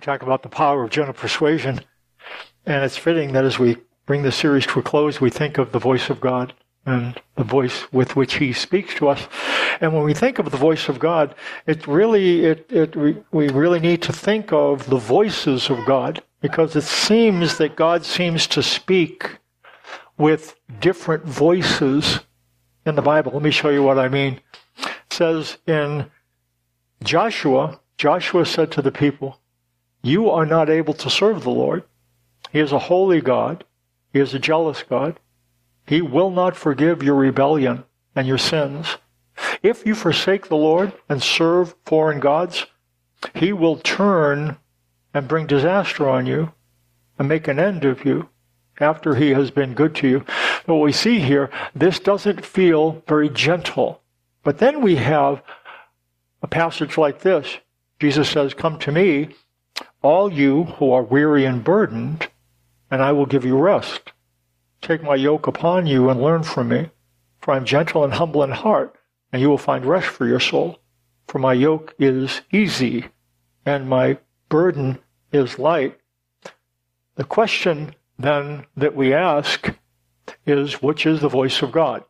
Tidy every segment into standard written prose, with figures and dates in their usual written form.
We talk about the power of gentle persuasion, and it's fitting that as we bring the series to a close, we think of the voice of God and the voice with which He speaks to us. And when we think of the voice of God, we really need to think of the voices of God, because it seems that God seems to speak with different voices in the Bible. Let me show you what I mean. It says in Joshua, Joshua said to the people, "You are not able to serve the Lord. He is a holy God. He is a jealous God. He will not forgive your rebellion and your sins. If you forsake the Lord and serve foreign gods, He will turn and bring disaster on you and make an end of you after He has been good to you." But what we see here, this doesn't feel very gentle. But then we have a passage like this. Jesus says, "Come to me, all you who are weary and burdened, and I will give you rest. Take my yoke upon you and learn from me, for I am gentle and humble in heart, and you will find rest for your soul. For my yoke is easy, and my burden is light." The question then that we ask is, which is the voice of God?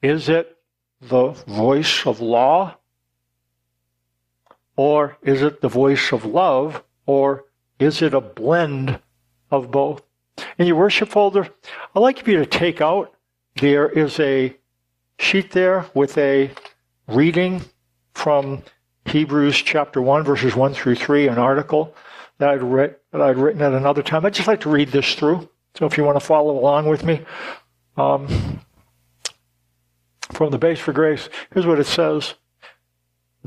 Is it the voice of law? Or is it the voice of love? Or is it a blend of both? In your worship folder, I'd like you to take out, there is a sheet there with a reading from Hebrews chapter 1, verses 1 through 3, an article that I'd written at another time. I'd just like to read this through, so if you want to follow along with me. From the Base for Grace, here's what it says.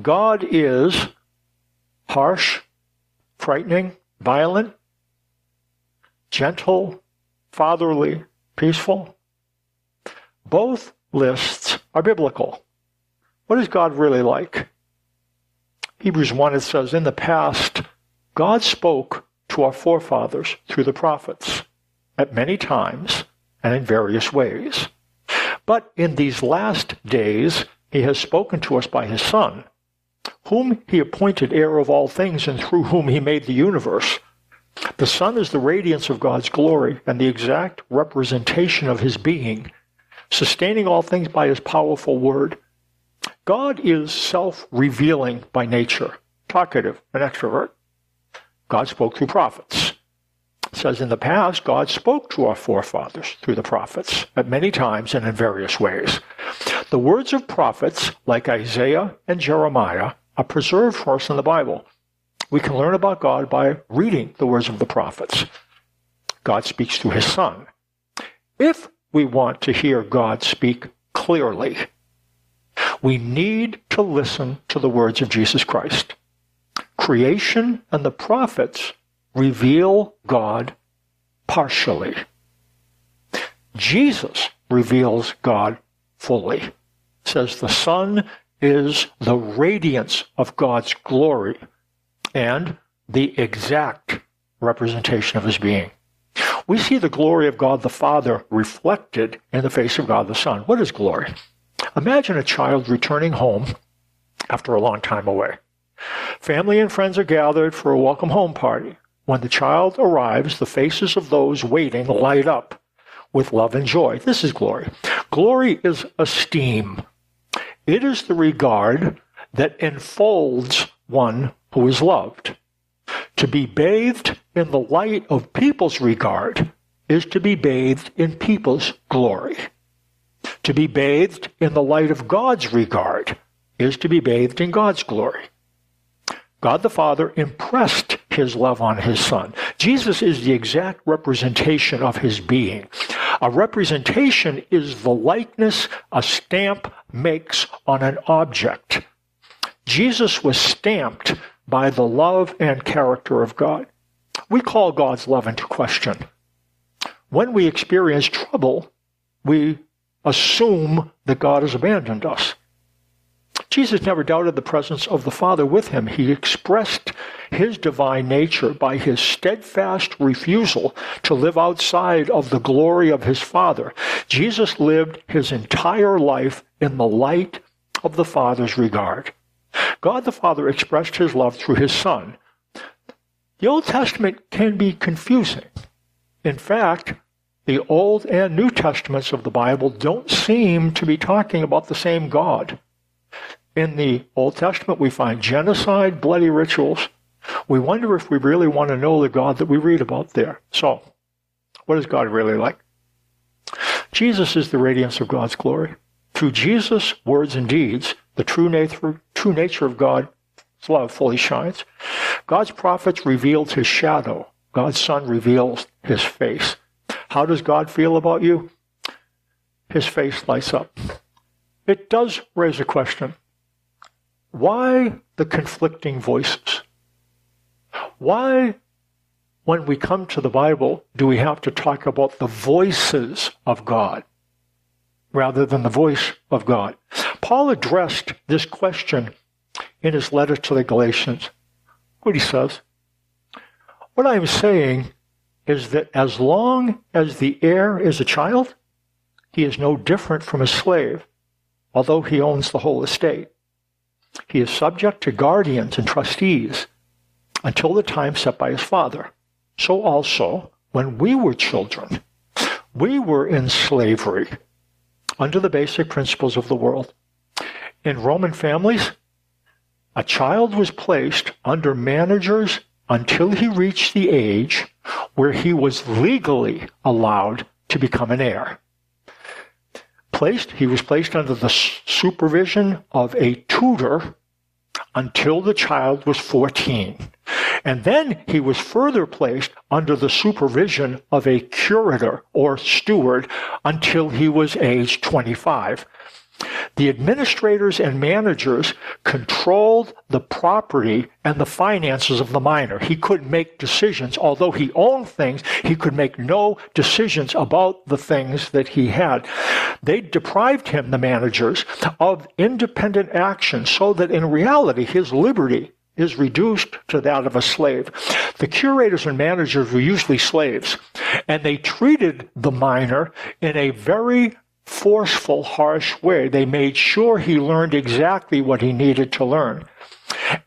God is harsh, frightening, violent, gentle, fatherly, peaceful. Both lists are biblical. What is God really like? Hebrews 1, it says, "In the past, God spoke to our forefathers through the prophets at many times and in various ways. But in these last days, He has spoken to us by His Son, whom He appointed heir of all things and through whom He made the universe. The Son is the radiance of God's glory and the exact representation of His being, sustaining all things by His powerful word. God is self-revealing by nature, talkative, an extrovert. God spoke through prophets." It says, "In the past, God spoke to our forefathers through the prophets at many times and in various ways. The words of prophets, like Isaiah and Jeremiah, are preserved for us in the Bible. We can learn about God by reading the words of the prophets. God speaks through His Son. If we want to hear God speak clearly, we need to listen to the words of Jesus Christ. Creation and the prophets reveal God partially. Jesus reveals God fully." It says the Son is the radiance of God's glory and the exact representation of His being. We see the glory of God the Father reflected in the face of God the Son. What is glory? Imagine a child returning home after a long time away. Family and friends are gathered for a welcome home party. When the child arrives, the faces of those waiting light up with love and joy. This is glory. Glory is esteem. It is the regard that enfolds one who is loved. To be bathed in the light of people's regard is to be bathed in people's glory. To be bathed in the light of God's regard is to be bathed in God's glory. God the Father impressed His love on His Son. Jesus is the exact representation of His being. A representation is the likeness a stamp makes on an object. Jesus was stamped by the love and character of God. We call God's love into question. When we experience trouble, we assume that God has abandoned us. Jesus never doubted the presence of the Father with Him. He expressed His divine nature by His steadfast refusal to live outside of the glory of His Father. Jesus lived His entire life in the light of the Father's regard. God the Father expressed His love through His Son. The Old Testament can be confusing. In fact, the Old and New Testaments of the Bible don't seem to be talking about the same God. In the Old Testament, we find genocide, bloody rituals. We wonder if we really want to know the God that we read about there. So, what is God really like? Jesus is the radiance of God's glory. Through Jesus' words and deeds, the true nature of God's love fully shines. God's prophets revealed his shadow. God's Son reveals his face. How does God feel about you? His face lights up. It does raise a question. Why the conflicting voices? Why, when we come to the Bible, do we have to talk about the voices of God rather than the voice of God? Paul addressed this question in his letter to the Galatians. What he says, what I am saying is that as long as the heir is a child, he is no different from a slave, although he owns the whole estate. He is subject to guardians and trustees until the time set by his father. So also, when we were children, we were in slavery under the basic principles of the world. In Roman families, a child was placed under managers until he reached the age where he was legally allowed to become an heir. He was placed under the supervision of a tutor until the child was 14. And then he was further placed under the supervision of a curator or steward until he was age 25. The administrators and managers controlled the property and the finances of the minor. He couldn't make decisions. Although he owned things, he could make no decisions about the things that he had. They deprived him, the managers, of independent action so that in reality his liberty is reduced to that of a slave. The curators and managers were usually slaves, and they treated the minor in a very forceful, harsh way. They made sure he learned exactly what he needed to learn.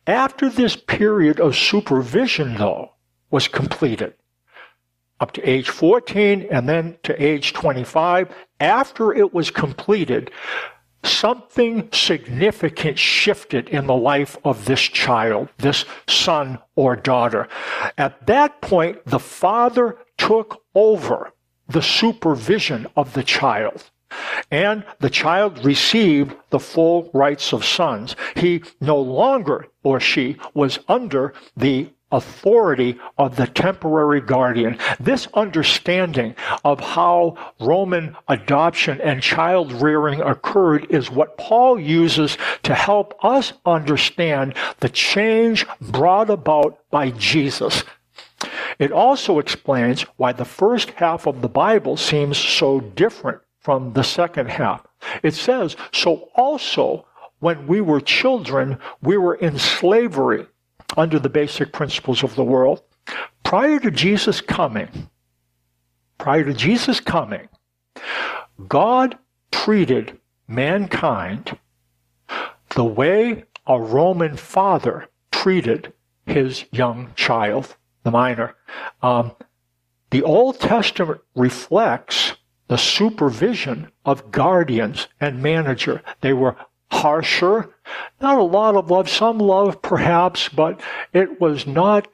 After this period of supervision, though, was completed, up to age 14 and then to age 25, after it was completed, something significant shifted in the life of this child, this son or daughter. At that point, the father took over the supervision of the child, and the child received the full rights of sons. He no longer, or she, was under the authority of the temporary guardian. This understanding of how Roman adoption and child rearing occurred is what Paul uses to help us understand the change brought about by Jesus. It also explains why the first half of the Bible seems so different from the second half. It says, so also when we were children, we were in slavery under the basic principles of the world. Prior to Jesus' coming, God treated mankind the way a Roman father treated his young child, the minor. The Old Testament reflects the supervision of guardians and manager. They were harsher, not a lot of love, some love perhaps, but it was not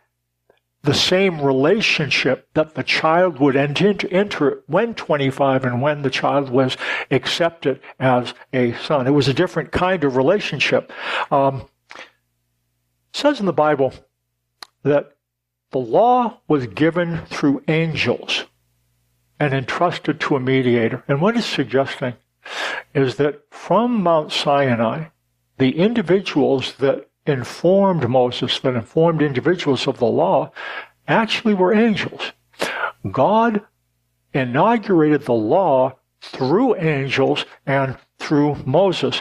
the same relationship that the child would enter when 25 and when the child was accepted as a son. It was a different kind of relationship. It says in the Bible that the law was given through angels and entrusted to a mediator. And what it's suggesting is that from Mount Sinai, the individuals that informed Moses, that informed individuals of the law, actually were angels. God inaugurated the law through angels and through Moses.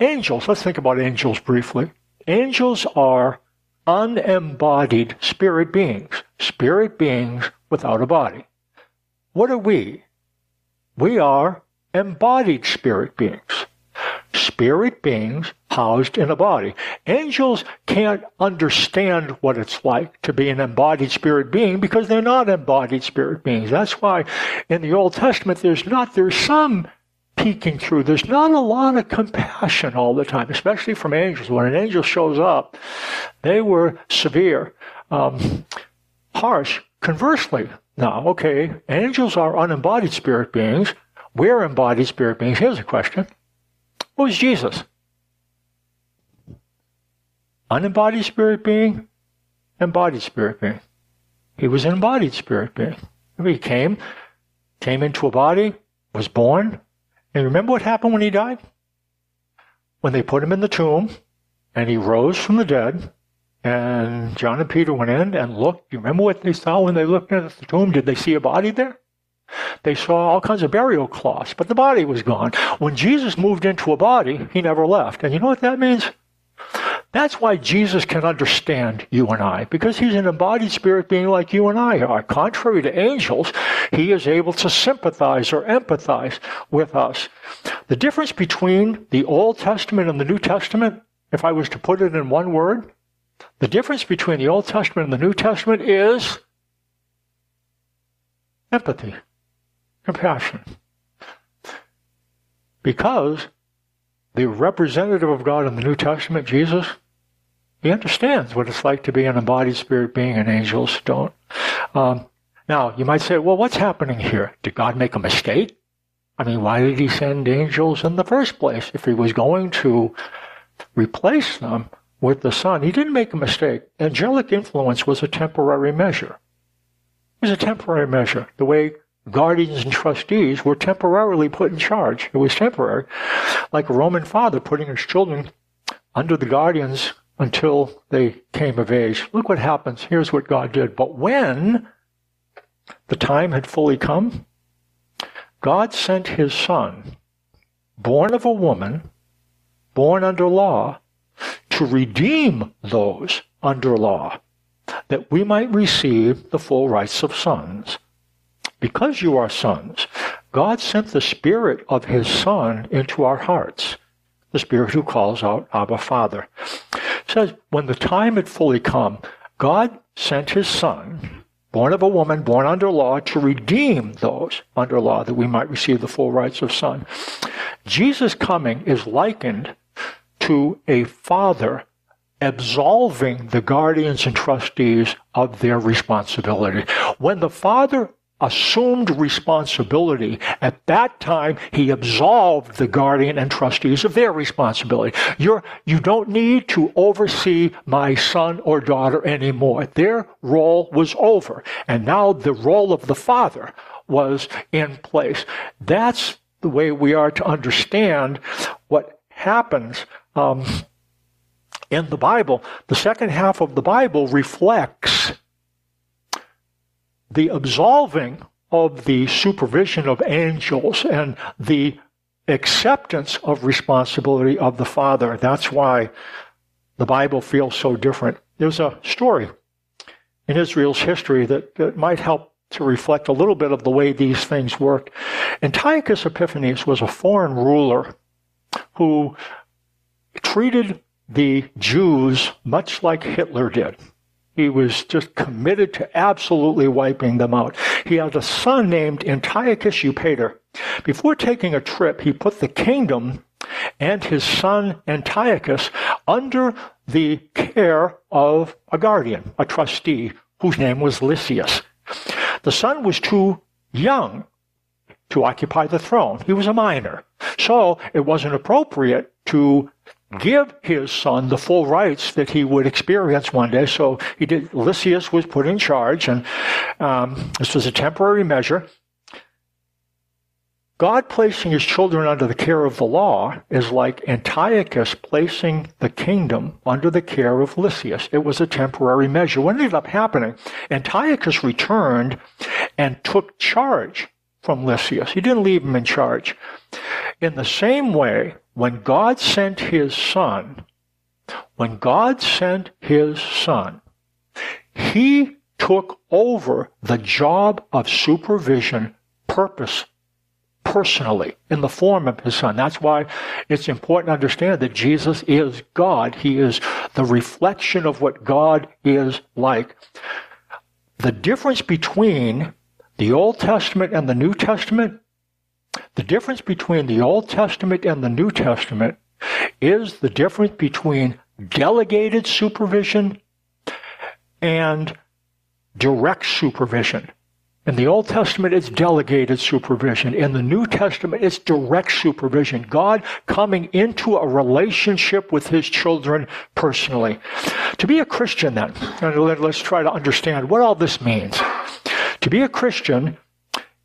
Angels, let's think about angels briefly. Angels are unembodied spirit beings without a body. What are we? We are embodied spirit beings housed in a body. Angels can't understand what it's like to be an embodied spirit being because they're not embodied spirit beings. That's why in the Old Testament there's some peeking through. There's not a lot of compassion all the time, especially from angels. When an angel shows up, they were severe, harsh. Conversely, now, okay, angels are unembodied spirit beings. We're embodied spirit beings. Here's a question. What was Jesus? Unembodied spirit being, embodied spirit being. He was an embodied spirit being. He came into a body, was born. And remember what happened when he died? When they put him in the tomb, and he rose from the dead, and John and Peter went in and looked. You remember what they saw when they looked at the tomb? Did they see a body there? They saw all kinds of burial cloths, but the body was gone. When Jesus moved into a body, he never left. And you know what that means? That's why Jesus can understand you and I, because he's an embodied spirit being like you and I are. Contrary to angels, he is able to sympathize or empathize with us. The difference between the Old Testament and the New Testament, if I was to put it in one word, the difference between the Old Testament and the New Testament is empathy. Compassion. Because the representative of God in the New Testament, Jesus, he understands what it's like to be an embodied spirit being, and angels don't. Now, you might say, well, what's happening here? Did God make a mistake? I mean, why did he send angels in the first place? If he was going to replace them with the Son, he didn't make a mistake. Angelic influence was a temporary measure. It was a temporary measure. The way guardians and trustees were temporarily put in charge. It was temporary. Like a Roman father putting his children under the guardians until they came of age. Look what happens. Here's what God did. But when the time had fully come, God sent his Son, born of a woman, born under law, to redeem those under law, that we might receive the full rights of sons. Because you are sons, God sent the Spirit of his Son into our hearts, the Spirit who calls out, Abba, Father. It says, when the time had fully come, God sent his Son, born of a woman, born under law, to redeem those under law, that we might receive the full rights of Son. Jesus' coming is likened to a father absolving the guardians and trustees of their responsibility. When the Father assumed responsibility, at that time he absolved the guardian and trustees of their responsibility. You don't need to oversee my son or daughter anymore. Their role was over, and now the role of the Father was in place. That's the way we are to understand what happens in the Bible. The second half of the Bible reflects the absolving of the supervision of angels and the acceptance of responsibility of the Father. That's why the Bible feels so different. There's a story in Israel's history that might help to reflect a little bit of the way these things worked. Antiochus Epiphanes was a foreign ruler who treated the Jews much like Hitler did. He was just committed to absolutely wiping them out. He had a son named Antiochus Eupator. Before taking a trip, he put the kingdom and his son Antiochus under the care of a guardian, a trustee, whose name was Lysias. The son was too young to occupy the throne. He was a minor. So it wasn't appropriate to give his son the full rights that he would experience one day. So he did. Lysias was put in charge, and this was a temporary measure. God placing his children under the care of the law is like Antiochus placing the kingdom under the care of Lysias. It was a temporary measure. What ended up happening? Antiochus returned and took charge from Lysias. He didn't leave him in charge. In the same way, when God sent his son, he took over the job of supervision purpose personally in the form of his Son. That's why it's important to understand that Jesus is God. He is the reflection of what God is like. The difference between the Old Testament and the New Testament, is the difference between delegated supervision and direct supervision. In the Old Testament, it's delegated supervision. In the New Testament, it's direct supervision. God coming into a relationship with his children personally. To be a Christian, then, and let's try to understand what all this means. To be a Christian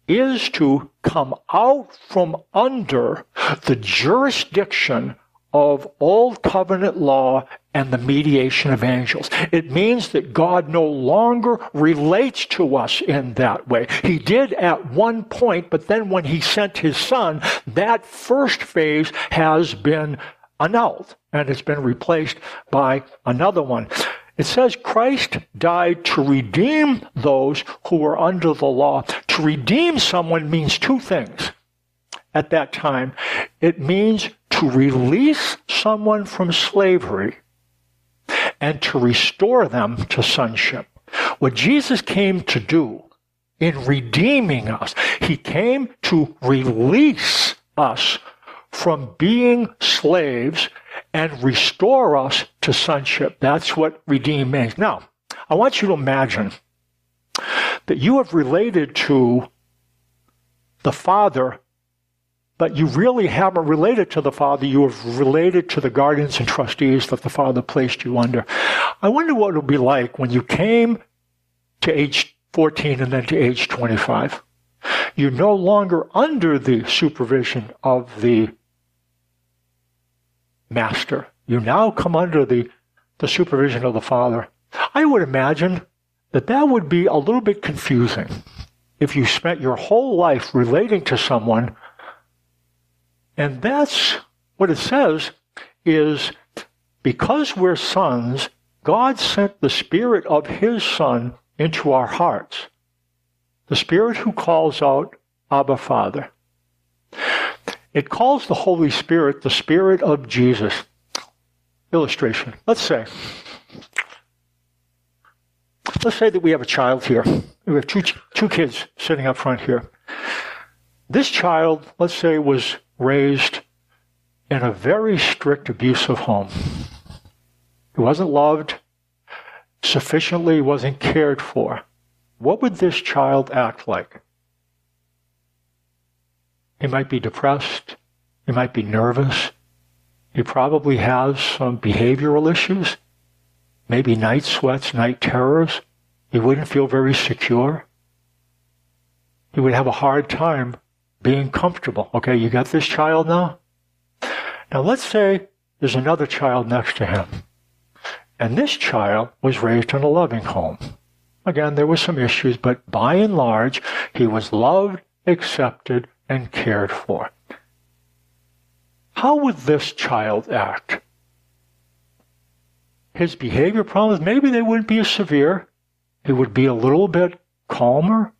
is to come out from under the jurisdiction of Old Covenant law and the mediation of angels. It means that God no longer relates to us in that way. He did at one point, but then when he sent his Son, that first phase has been annulled, and it's been replaced by another one. It says Christ died to redeem those who were under the law. To redeem someone means two things at that time. It means to release someone from slavery and to restore them to sonship. What Jesus came to do in redeeming us, he came to release us from being slaves and restore us to sonship. That's what redeem means. Now, I want you to imagine that you have related to the Father, but you really haven't related to the Father. You have related to the guardians and trustees that the Father placed you under. I wonder what it would be like when you came to age 14 and then to age 25. You're no longer under the supervision of the Master. You now come under the supervision of the Father. I would imagine that that would be a little bit confusing if you spent your whole life relating to someone. And that's what it says is, because we're sons, God sent the Spirit of his Son into our hearts. The Spirit who calls out, Abba, Father. It calls the Holy Spirit the Spirit of Jesus. Illustration. Let's say that we have a child here. We have two kids sitting up front here. This child, let's say, was raised in a very strict, abusive home. He wasn't loved sufficiently, wasn't cared for. What would this child act like? He might be depressed. He might be nervous. He probably has some behavioral issues, maybe night sweats, night terrors. He wouldn't feel very secure. He would have a hard time being comfortable. Okay, you got this child now? Now let's say there's another child next to him. And this child was raised in a loving home. Again, there were some issues, but by and large, he was loved, accepted, and cared for. How would this child act? His behavior problems, maybe they wouldn't be as severe. He would be a little bit calmer,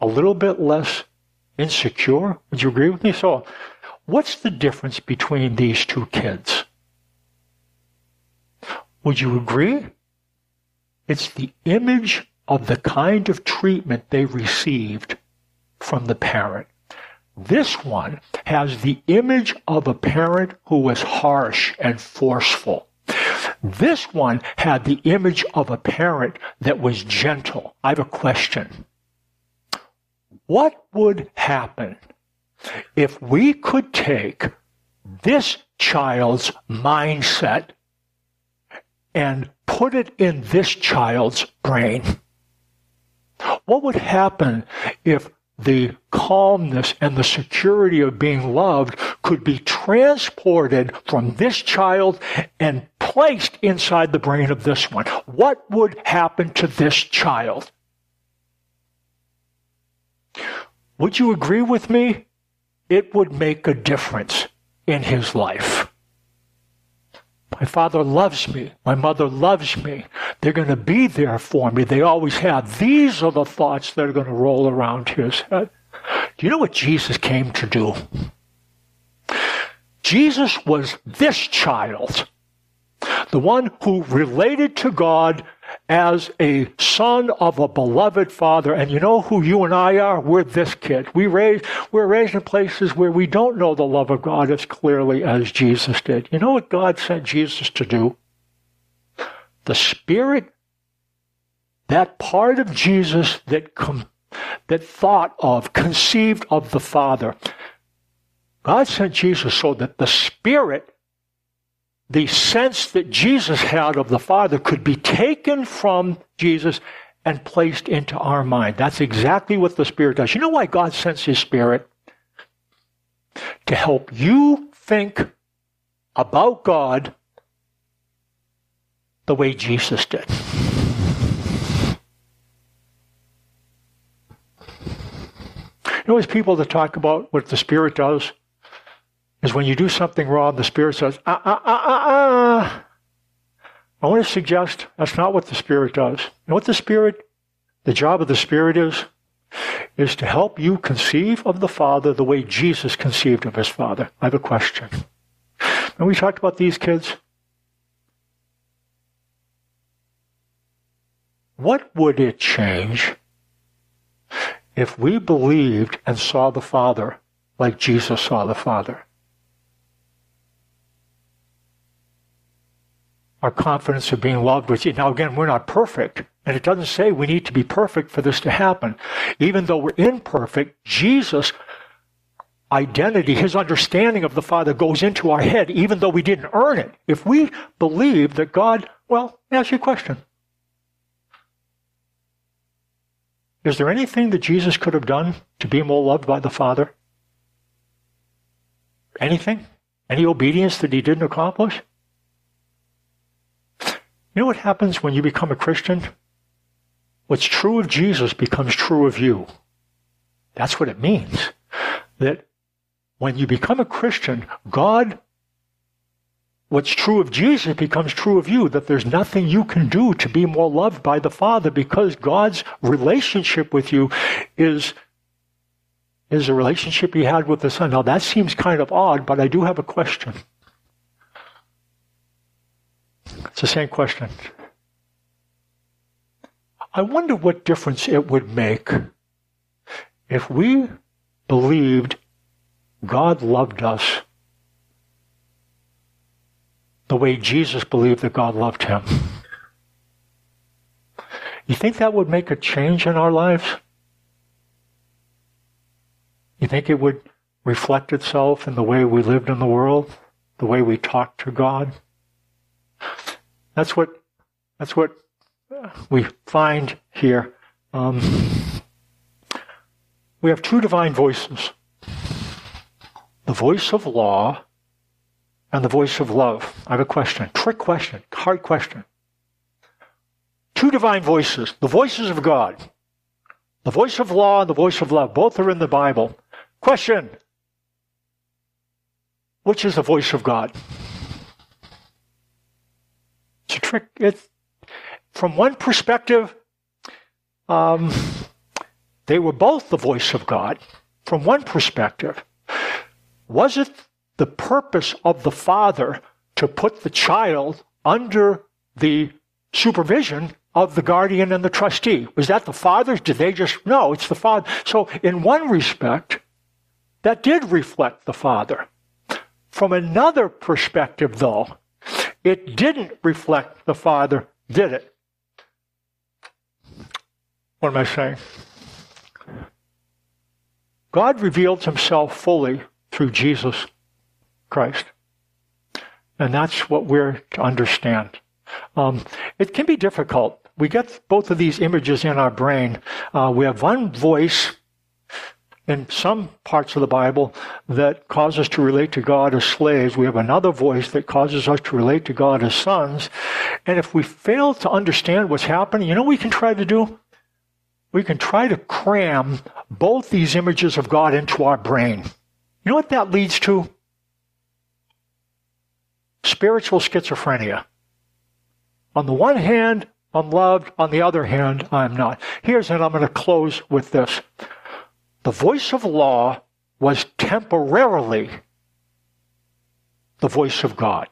a little bit less insecure. Would you agree with me? So, what's the difference between these two kids? Would you agree? It's the image of the kind of treatment they received from the parent. This one has the image of a parent who was harsh and forceful. This one had the image of a parent that was gentle. I have a question. What would happen if we could take this child's mindset and put it in this child's brain? What would happen if the calmness and the security of being loved could be transported from this child and placed inside the brain of this one? What would happen to this child? Would you agree with me? It would make a difference in his life. My father loves me. My mother loves me. They're going to be there for me. They always have. These are the thoughts that are going to roll around his head. Do you know what Jesus came to do? Jesus was this child, the one who related to God as a son of a beloved father. And you know who you and I are? We're this kid. We're raised in places where we don't know the love of God as clearly as Jesus did. You know what God sent Jesus to do? The Spirit, that part of Jesus that thought of, conceived of the Father. God sent Jesus so that the Spirit, the sense that Jesus had of the Father, could be taken from Jesus and placed into our mind. That's exactly what the Spirit does. You know why God sends His Spirit? To help you think about God the way Jesus did. You know, there's people that talk about what the Spirit does. Is when you do something wrong, the Spirit says, I want to suggest that's not what the Spirit does. You know what the job of the Spirit is to help you conceive of the Father the way Jesus conceived of His Father. I have a question. And we talked about these kids. What would it change if we believed and saw the Father like Jesus saw the Father? Our confidence of being loved with you. Now again, we're not perfect, and it doesn't say we need to be perfect for this to happen. Even though we're imperfect, Jesus' identity, His understanding of the Father goes into our head, even though we didn't earn it. If we believe that God, well, let me ask you a question. Is there anything that Jesus could have done to be more loved by the Father? Anything? Any obedience that He didn't accomplish? You know what happens when you become a Christian? What's true of Jesus becomes true of you. That's what it means. That when you become a Christian, God, what's true of Jesus becomes true of you. That there's nothing you can do to be more loved by the Father, because God's relationship with you is a relationship He had with the Son. Now that seems kind of odd, but I do have a question. It's the same question. I wonder what difference it would make if we believed God loved us the way Jesus believed that God loved Him. You think that would make a change in our lives? You think it would reflect itself in the way we lived in the world, the way we talked to God? That's what we find here. We have two divine voices. The voice of law and the voice of love. I have a question. Trick question. Hard question. Two divine voices. The voices of God. The voice of law and the voice of love. Both are in the Bible. Question. Which is the voice of God? It's a trick. It's, from one perspective, they were both the voice of God. From one perspective, was it the purpose of the Father to put the child under the supervision of the guardian and the trustee? Was that the Father's? Did they just? No, it's the Father. So in one respect, that did reflect the Father. From another perspective, though, it didn't reflect the Father, did it? What am I saying? God revealed Himself fully through Jesus Christ. And that's what we're to understand. It can be difficult. We get both of these images in our brain. We have one voice in some parts of the Bible that causes us to relate to God as slaves. We have another voice that causes us to relate to God as sons. And if we fail to understand what's happening, you know what we can try to do? We can try to cram both these images of God into our brain. You know what that leads to? Spiritual schizophrenia. On the one hand, I'm loved. On the other hand, I'm not. Here's, and I'm going to close with this. The voice of law was temporarily the voice of God.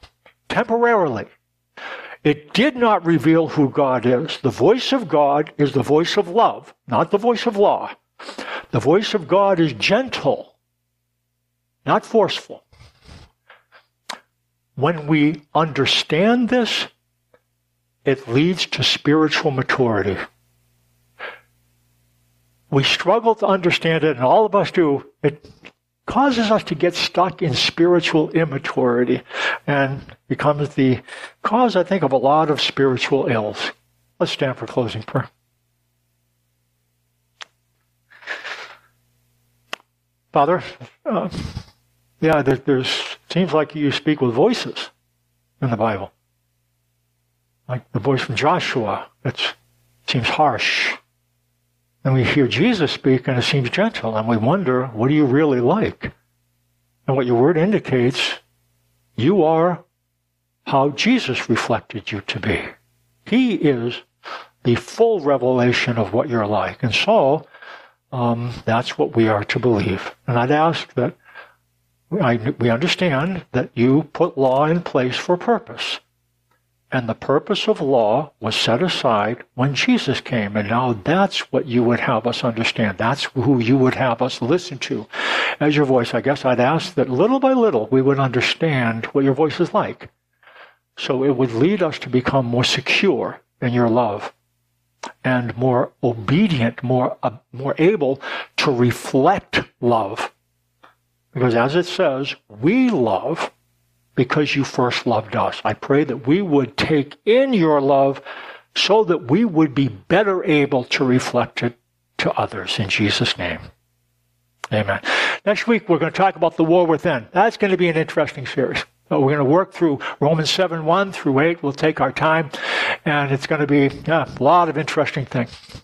Temporarily. It did not reveal who God is. The voice of God is the voice of love, not the voice of law. The voice of God is gentle, not forceful. When we understand this, it leads to spiritual maturity. We struggle to understand it, and all of us do. It causes us to get stuck in spiritual immaturity and becomes the cause, I think, of a lot of spiritual ills. Let's stand for closing prayer. Father, seems like you speak with voices in the Bible. Like the voice from Joshua, that seems harsh. And we hear Jesus speak, and it seems gentle, and we wonder, what do you really like? And what your word indicates, you are how Jesus reflected you to be. He is the full revelation of what you're like. And so, that's what we are to believe. And I'd ask that we understand that you put law in place for a purpose. And the purpose of law was set aside when Jesus came. And now that's what you would have us understand. That's who you would have us listen to as your voice. I guess I'd ask that little by little we would understand what your voice is like. So it would lead us to become more secure in your love and more obedient, more able to reflect love. Because as it says, we love because you first loved us. I pray that we would take in your love so that we would be better able to reflect it to others. In Jesus' name, amen. Next week, we're going to talk about the war within. That's going to be an interesting series. So we're going to work through Romans 7:1 through 8. We'll take our time, and it's going to be a lot of interesting things.